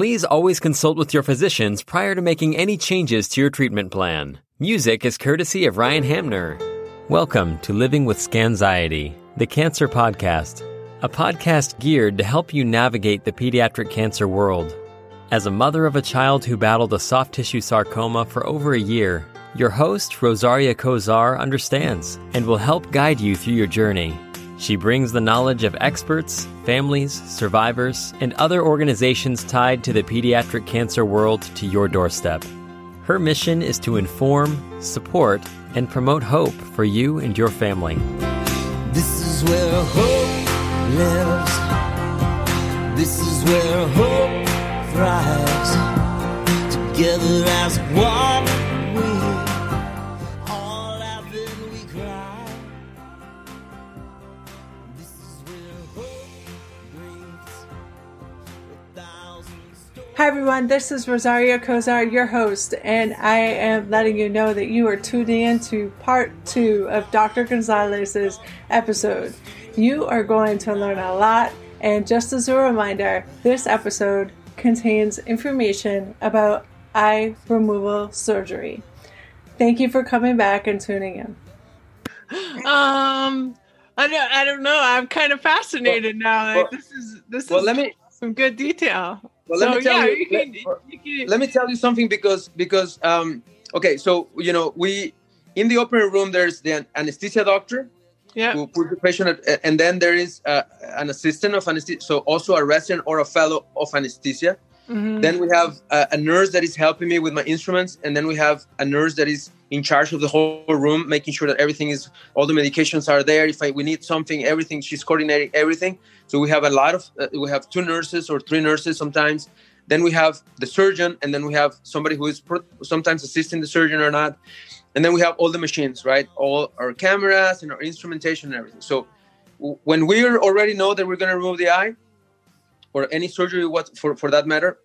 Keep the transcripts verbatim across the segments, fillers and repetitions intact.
Please always consult with your physicians prior to making any changes to your treatment plan. Music is courtesy of Ryan Hamner. Welcome to Living with Scanxiety, the cancer podcast, a podcast geared to help you navigate the pediatric cancer world. As a mother of a child who battled a soft tissue sarcoma for over a year, your host, Rosaria Kozar, understands and will help guide you through your journey. She brings the knowledge of experts, families, survivors, and other organizations tied to the pediatric cancer world to your doorstep. Her mission is to inform, support, and promote hope for you and your family. This is where hope lives. This is where hope thrives. Together as one. Hi everyone, this is Rosaria Kozar, your host, and I am letting you know that you are tuned in to part two of Doctor Gonzalez's episode. You are going to learn a lot, and just as a reminder, this episode contains information about eye removal surgery. Thank you for coming back and tuning in. Um, I don't, I don't know. I'm kind of fascinated well, now. Like, well, this is this well, is let me, some good detail. Well, let so, me tell yeah, you, you, can, you can. Let me tell you something because, because um, okay, so, you know, we, in the operating room, there's the anesthesia doctor yeah. who puts the patient, at, and then there is uh, an assistant of anesthesia, so also a resident or a fellow of anesthesia. Mm-hmm. Then we have uh, a nurse that is helping me with my instruments, and then we have a nurse that is in charge of the whole room, making sure that everything is, all the medications are there. If I, we need something, everything, she's coordinating everything. So we have a lot of, uh, we have two nurses or three nurses sometimes. Then we have the surgeon, and then we have somebody who is pro- sometimes assisting the surgeon or not. And then we have all the machines, right? All our cameras and our instrumentation and everything. So w- when we already know that we're going to remove the eye or any surgery, what for, for that matter,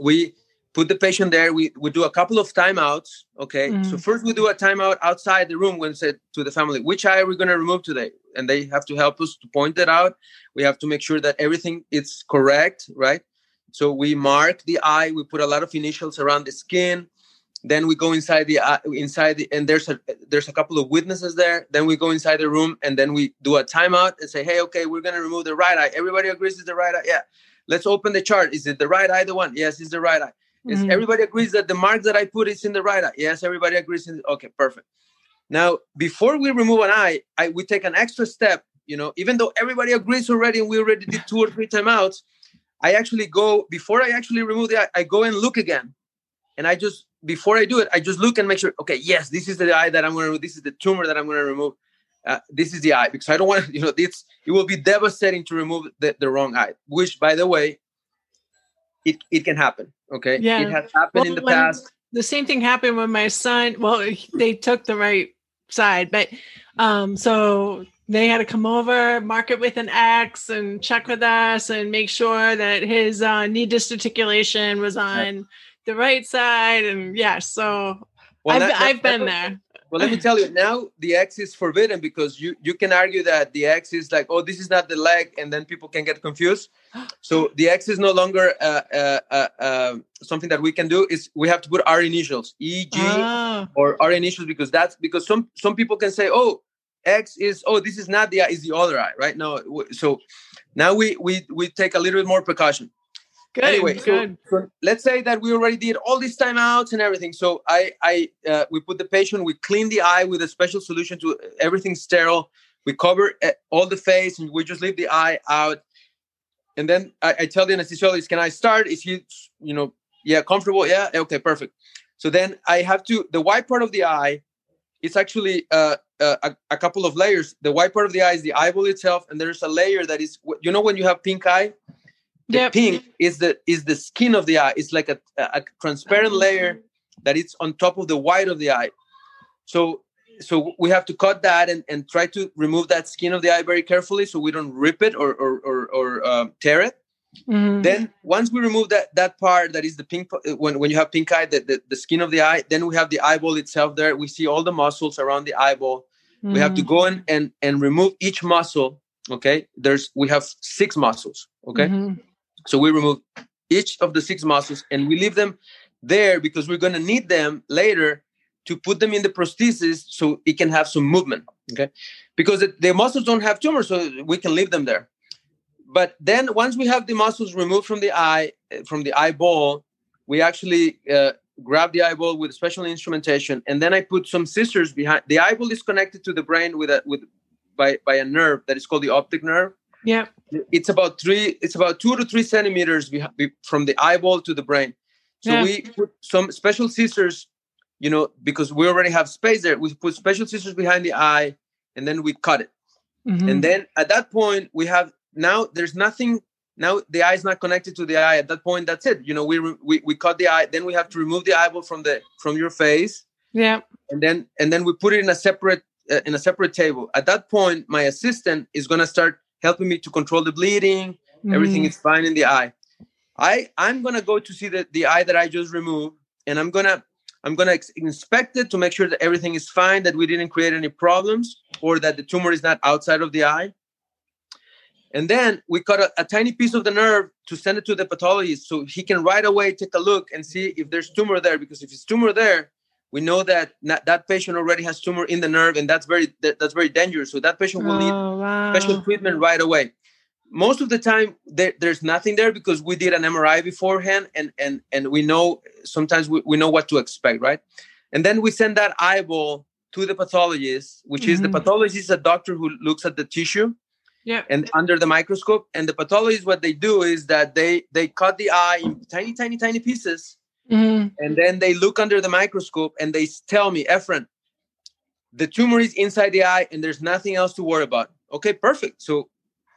we put the patient there. We, we do a couple of timeouts, okay? Mm. So first we do a timeout outside the room when said to the family, which eye are we going to remove today? And they have to help us to point that out. We have to make sure that everything is correct, right? So we mark the eye. We put a lot of initials around the skin. Then we go inside the eye, inside the, and there's a, there's a couple of witnesses there. Then we go inside the room and then we do a timeout and say, hey, okay, we're going to remove the right eye. Everybody agrees it's the right eye. Yeah. Let's open the chart. Is it the right eye, the one? Yes, it's the right eye. Is mm-hmm. everybody agrees that the mark that I put is in the right eye? Yes, everybody agrees. In the, okay, perfect. Now, before we remove an eye, I, we take an extra step, you know, even though everybody agrees already and we already did two or three timeouts, I actually go, before I actually remove the eye, I go and look again. And I just, before I do it, I just look and make sure, okay, yes, this is the eye that I'm going to remove. This is the tumor that I'm going to remove. Uh, this is the eye because I don't want to, you know, it's, it will be devastating to remove the, the wrong eye, which, by the way, It it can happen, okay? Yeah. It has happened well, in the past. The same thing happened when my son, well, they took the right side, but um, so they had to come over, mark it with an X and check with us and make sure that his uh, knee disarticulation was on right. the right side. And yeah, so well, I've, that, that, I've been that, there. Well, let me tell you, now the X is forbidden because you, you can argue that the X is like, oh, this is not the leg, and then people can get confused. So the X is no longer uh, uh, uh, uh, something that we can do. Is we have to put our initials, E G oh. or our initials, because that's because some, some people can say, oh, X is, oh, this is not the eye, is the other eye, right? No, so now we we we take a little bit more precaution. Good, anyway, good. So, so let's say that we already did all these timeouts and everything. So I, I, uh, we put the patient, we clean the eye with a special solution to everything sterile. We cover uh, all the face and we just leave the eye out. And then I, I tell the anesthesiologist, can I start? Is he, you know, yeah, comfortable? Yeah. Okay, perfect. So then I have to, the white part of the eye, it's actually uh, uh, a, a couple of layers. The white part of the eye is the eyeball itself. And there's a layer that is, you know, when you have pink eye, the yep. pink is the is the skin of the eye. It's like a, a transparent layer that it's on top of the white of the eye. So so we have to cut that and, and try to remove that skin of the eye very carefully so we don't rip it or or or, or uh, tear it. Mm-hmm. Then once we remove that that part that is the pink, when when you have pink eye, the, the, the skin of the eye, then we have the eyeball itself there. We see all the muscles around the eyeball. Mm-hmm. We have to go in and, and remove each muscle. Okay, there's we have six muscles. Okay. Mm-hmm. So we remove each of the six muscles, and we leave them there because we're going to need them later to put them in the prosthesis so it can have some movement, okay? Because it, the muscles don't have tumors, so we can leave them there. But then once we have the muscles removed from the eye, from the eyeball, we actually uh, grab the eyeball with special instrumentation, and then I put some scissors behind. The eyeball is connected to the brain with a, with by by a nerve that is called the optic nerve. Yeah, it's about three. It's about two to three centimeters be- from the eyeball to the brain. So yeah. we put some special scissors, you know, because we already have space there. We put special scissors behind the eye, and then we cut it. Mm-hmm. And then at that point, we have now. There's nothing. Now the eye is not connected to the eye. At that point, that's it. You know, we re- we we cut the eye. Then we have to remove the eyeball from the from your face. Yeah. And then and then we put it in a separate uh, in a separate table. At that point, my assistant is gonna start helping me to control the bleeding. Mm. Everything is fine in the eye. I, I'm going to go to see the, the eye that I just removed, and I'm going to I'm gonna ex- inspect it to make sure that everything is fine, that we didn't create any problems, or that the tumor is not outside of the eye. And then we cut a, a tiny piece of the nerve to send it to the pathologist so he can right away take a look and see if there's tumor there, because if it's tumor there, we know that not, that patient already has tumor in the nerve, and that's very that, that's very dangerous. So that patient will oh, need wow. special treatment right away. Most of the time, there, there's nothing there because we did an M R I beforehand, and and and we know sometimes we, we know what to expect, right? And then we send that eyeball to the pathologist, which mm-hmm. is the pathologist, a doctor who looks at the tissue, yeah, and under the microscope. And the pathologist, what they do is that they they cut the eye in tiny, tiny, tiny pieces. Mm-hmm. And then they look under the microscope and they tell me, Efren, the tumor is inside the eye and there's nothing else to worry about. Okay, perfect. So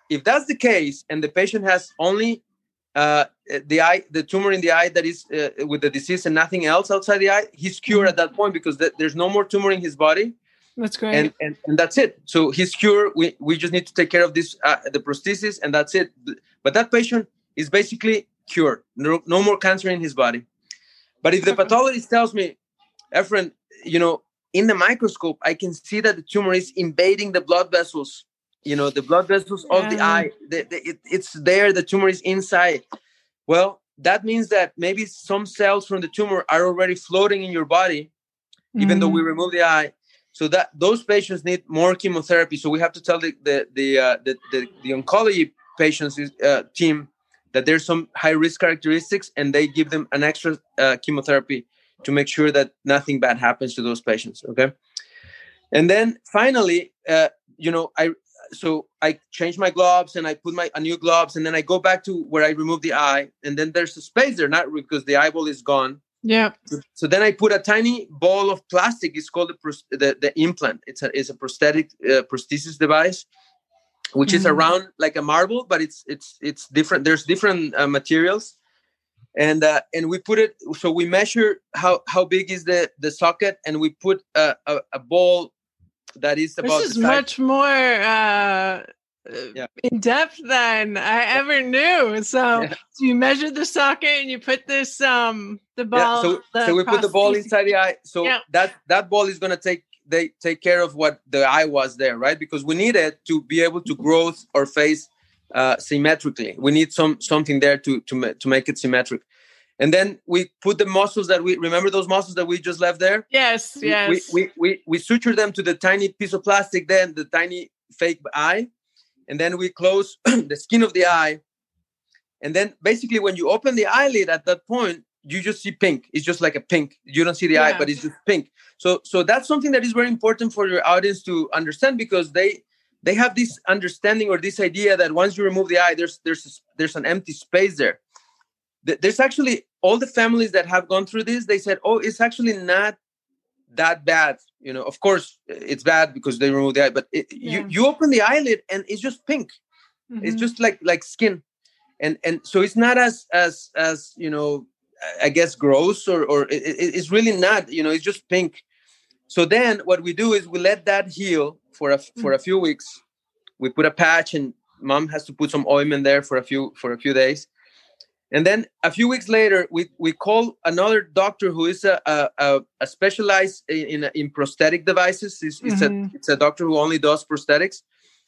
if that's the case and the patient has only uh, the eye, the tumor in the eye that is uh, with the disease and nothing else outside the eye, he's cured at that point because th- there's no more tumor in his body. That's great. And and, and that's it. So he's cured. We, we just need to take care of this, uh, the prosthesis, and that's it. But that patient is basically cured. No, no more cancer in his body. But if the pathologist tells me, Efren, you know, in the microscope, I can see that the tumor is invading the blood vessels, you know, the blood vessels yeah. of the eye, the, the, it, it's there, the tumor is inside. Well, that means that maybe some cells from the tumor are already floating in your body, mm-hmm. even though we remove the eye. So that those patients need more chemotherapy. So we have to tell the the the uh, the, the, the oncology patients uh, team that there's some high-risk characteristics, and they give them an extra uh, chemotherapy to make sure that nothing bad happens to those patients, okay? And then finally, uh, you know, I so I change my gloves, and I put my uh, new gloves, and then I go back to where I removed the eye, and then there's a space there, not because the eyeball is gone. Yeah. So, so then I put a tiny ball of plastic. It's called the pros- the, the implant. It's a, it's a prosthetic uh, prosthesis device, which mm-hmm. is around like a marble, but it's it's it's different. There's different uh, materials, and uh, and we put it. So we measure how, how big is the, the socket, and we put a, a, a ball that is about. This is much more uh, yeah. in depth than I ever knew. So, yeah. so you measure the socket and you put this um the ball. Yeah, so the so we put the ball inside the eye. So yeah. that that ball is gonna take. They take care of what the eye was there, right? Because we need it to be able to grow our face uh, symmetrically. We need some something there to to ma- to make it symmetric. And then we put the muscles that we remember those muscles that we just left there. Yes, we, yes. We, we we we suture them to the tiny piece of plastic, then the tiny fake eye, and then we close the skin of the eye. And then basically, when you open the eyelid at that point, you just see pink. It's just like a pink. You don't see the yeah. eye, but it's just pink. So so that's something that is very important for your audience to understand, because they they have this understanding or this idea that once you remove the eye, there's there's there's an empty space there. There's actually all the families that have gone through this, they said, oh, it's actually not that bad. You know, of course, it's bad because they removed the eye, but it, yeah. you, you open the eyelid and it's just pink. Mm-hmm. It's just like like skin. And and so it's not as as as, you know, I guess gross or, or it, it's really not, you know, it's just pink. So then what we do is we let that heal for a, for a few weeks. We put a patch, and mom has to put some ointment there for a few, for a few days. And then a few weeks later, we, we call another doctor who is a, a, a specialized in, in prosthetic devices. It's, mm-hmm. it's a, it's a doctor who only does prosthetics.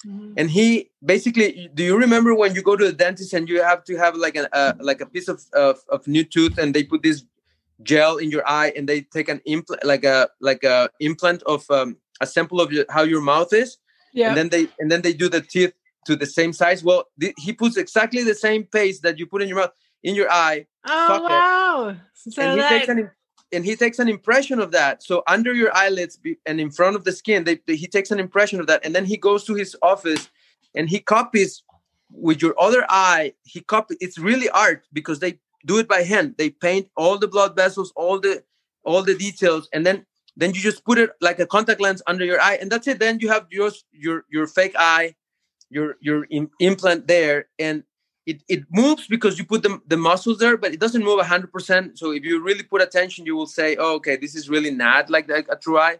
Mm-hmm. And he basically, do you remember when you go to the dentist and you have to have like a uh, like a piece of, of of new tooth, and they put this gel in your eye and they take an implant, like a like a implant of um, a sample of your, how your mouth is, yeah. And then they and then they do the teeth to the same size. Well, th- he puts exactly the same paste that you put in your mouth in your eye. Oh pocket, wow! So and he that- takes an and he takes an impression of that. So under your eyelids be, and in front of the skin, they, they, he takes an impression of that. And then he goes to his office and he copies with your other eye. He copies. It's really art because they do it by hand. They paint all the blood vessels, all the, all the details. And then, then you just put it like a contact lens under your eye and that's it. Then you have your, your, your fake eye, your, your im- implant there. And It it moves because you put the, the muscles there, but it doesn't move one hundred percent. So if you really put attention, you will say, oh, okay, this is really not like, like a true eye.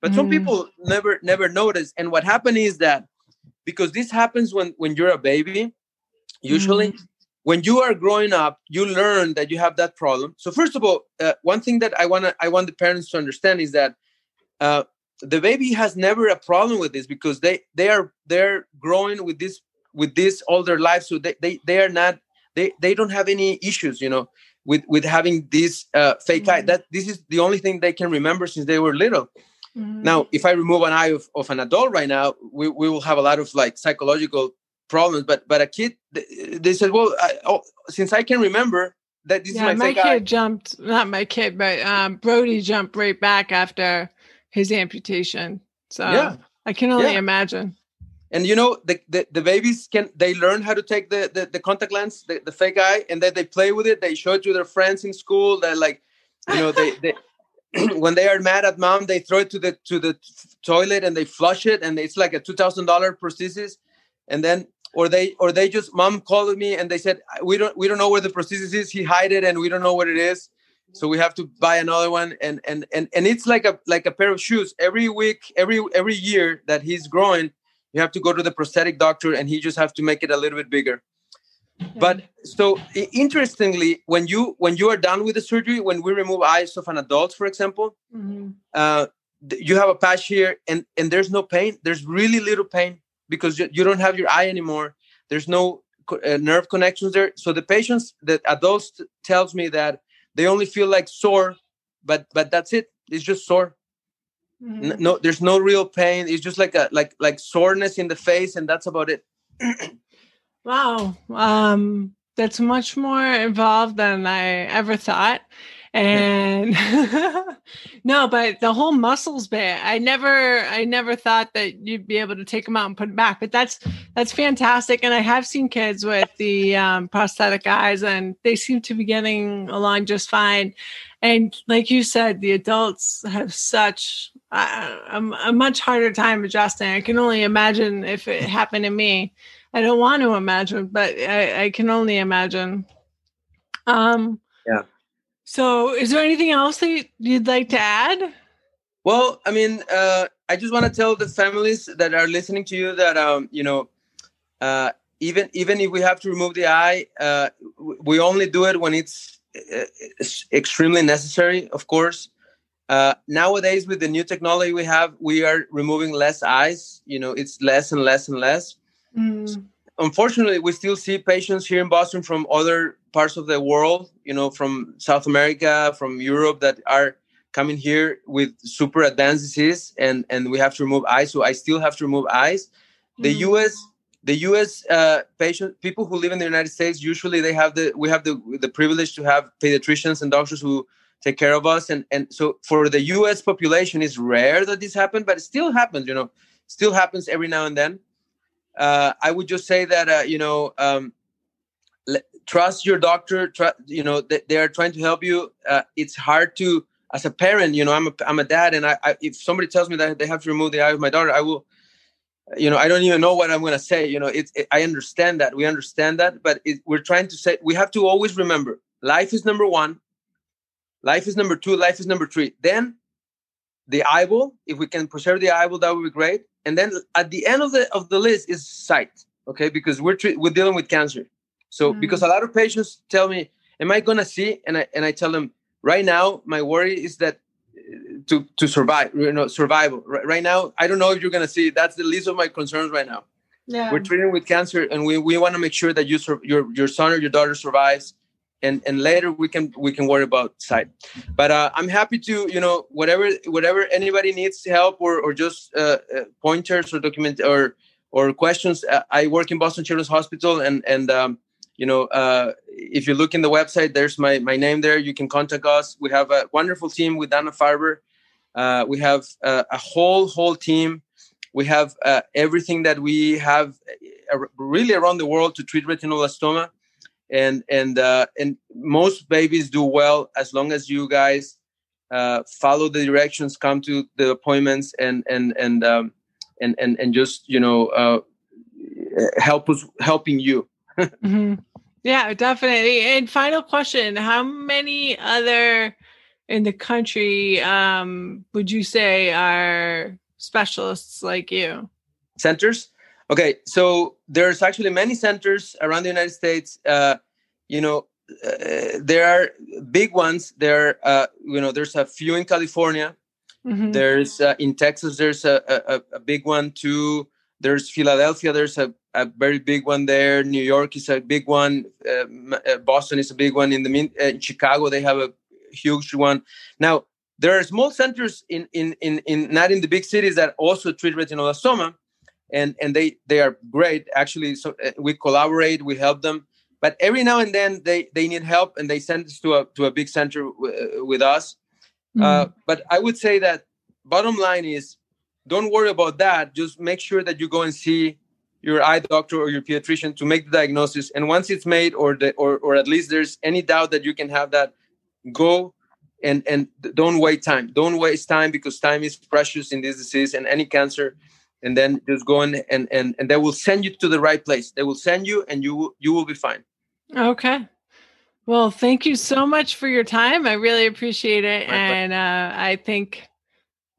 But mm. some people never never notice. And what happened is that because this happens when, when you're a baby, usually, mm. when you are growing up, you learn that you have that problem. So first of all, uh, one thing that I want I want the parents to understand is that uh, the baby has never a problem with this because they, they are they're growing with this with this all their life. So they, they, they are not, they, they don't have any issues, you know, with, with having this uh, fake mm-hmm. eye. That this is the only thing they can remember since they were little. Mm-hmm. Now, if I remove an eye of, of an adult right now, we, we will have a lot of like psychological problems, but, but a kid, they, they said, well, I, oh, since I can remember that this yeah, is my, my fake eye. My kid jumped, not my kid, but um, Brody jumped right back after his amputation. So yeah. I can only yeah. imagine. And, you know, the, the, the babies, can they learn how to take the, the, the contact lens, the, the fake eye, and then they play with it. They show it to their friends in school. They're like, you know, they, they when they are mad at mom, they throw it to the to the toilet and they flush it. And it's like a two thousand dollars prosthesis. And then or they or they just mom called me and they said, we don't we don't know where the prosthesis is. He hid it and we don't know what it is. So we have to buy another one. And and and, and it's like a like a pair of shoes every week, every every year that he's growing. You have to go to the prosthetic doctor and he just have to make it a little bit bigger. But so interestingly, when you when you are done with the surgery, when we remove eyes of an adult, for example, mm-hmm. uh, you have a patch here and, and there's no pain. There's really little pain because you, you don't have your eye anymore. There's no co- uh, nerve connections there. So the patients, the adults t- tells me that they only feel like sore, but but that's it. It's just sore. Mm-hmm. No, there's no real pain. It's just like a like like soreness in the face, and that's about it. Wow, um, that's much more involved than I ever thought. And no, but the whole muscles bit, I never, I never thought that you'd be able to take them out and put them back. But that's that's fantastic. And I have seen kids with the um, prosthetic eyes, and they seem to be getting along just fine. And like you said, the adults have such uh, a, a much harder time adjusting. I can only imagine if it happened to me. I don't want to imagine, but I, I can only imagine. Um, yeah. So is there anything else that you'd like to add? Well, I mean, uh, I just want to tell the families that are listening to you that, um, you know, uh, even even if we have to remove the eye, uh, we only do it when it's, it's extremely necessary, of course. Uh, nowadays, with the new technology we have, we are removing less eyes. You know, it's less and less and less. Mm. So, unfortunately, we still see patients here in Boston from other parts of the world, you know, from South America, from Europe, that are coming here with super advanced disease, and, and we have to remove eyes. So I still have to remove eyes. Mm. The U S The U S uh, patient, people who live in the United States, usually they have the we have the the privilege to have pediatricians and doctors who take care of us, and and so for the U S population, it's rare that this happens, but it still happens. You know, still happens every now and then. Uh, I would just say that uh, you know, um, le- trust your doctor. Tr- you know, th- they are trying to help you. Uh, it's hard to, as a parent, you know, I'm a I'm a dad, and I, I if somebody tells me that they have to remove the eye of my daughter, I will. You know, I don't even know what I'm going to say. You know, it's, it, I understand that. We understand that. But it, we're trying to say, we have to always remember, life is number one. Life is number two. Life is number three. Then the eyeball, if we can preserve the eyeball, that would be great. And then at the end of the of the list is sight. Okay, because we're tre- we're dealing with cancer. So mm. because a lot of patients tell me, am I going to see? And I and I tell them right now, my worry is that to to survive, you know, survival. Right, right now, I don't know if you're going to see. That's the least of my concerns right now. Yeah. We're treating with cancer, and we, we want to make sure that you sur- your your son or your daughter survives, and, and later we can we can worry about side. But uh, I'm happy to, you know, whatever whatever anybody needs help or or just uh, uh, pointers or document or or questions. Uh, I work in Boston Children's Hospital, and and um, you know uh, if you look in the website, there's my my name there. You can contact us. We have a wonderful team with Dana Farber. Uh, we have uh, a whole whole team. We have uh, everything that we have uh, really around the world to treat retinoblastoma, and and uh, and most babies do well as long as you guys uh, follow the directions, come to the appointments, and and and um, and, and and just you know uh, help us helping you. Mm-hmm. Yeah, definitely. And final question: how many other in the country um, would you say are specialists like you? Centers? Okay, so there's actually many centers around the United States. Uh, you know, uh, there are big ones. There, uh, you know, there's a few in California. Mm-hmm. There's uh, in Texas. There's a, a, a big one too. There's Philadelphia. There's a, a very big one there. New York is a big one. Uh, Boston is a big one. In the uh, in Chicago, they have a huge one now. There are small centers in, in, in, in not in the big cities that also treat retinoblastoma, and, and they, they are great. Actually, so we collaborate, we help them, but every now and then they, they need help and they send us to a to a big center w- with us. Mm-hmm. Uh, but I would say that bottom line is, don't worry about that. Just make sure that you go and see your eye doctor or your pediatrician to make the diagnosis. And once it's made, or the or or at least there's any doubt that you can have that, go. And and don't wait time. Don't waste time, because time is precious in this disease and any cancer. And then just go in, and and and they will send you to the right place. They will send you, and you you will be fine. Okay. Well, thank you so much for your time. I really appreciate it, my and uh, I think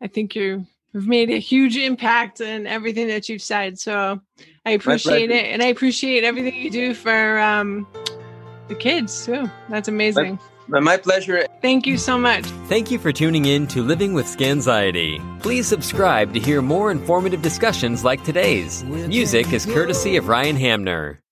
I think you've made a huge impact in everything that you've said. So I appreciate it, and I appreciate everything you do for um, the kids too. That's amazing. My- My pleasure. Thank you so much. Thank you for tuning in to Living with Scanxiety. Please subscribe to hear more informative discussions like today's. Music is courtesy of Ryan Hamner.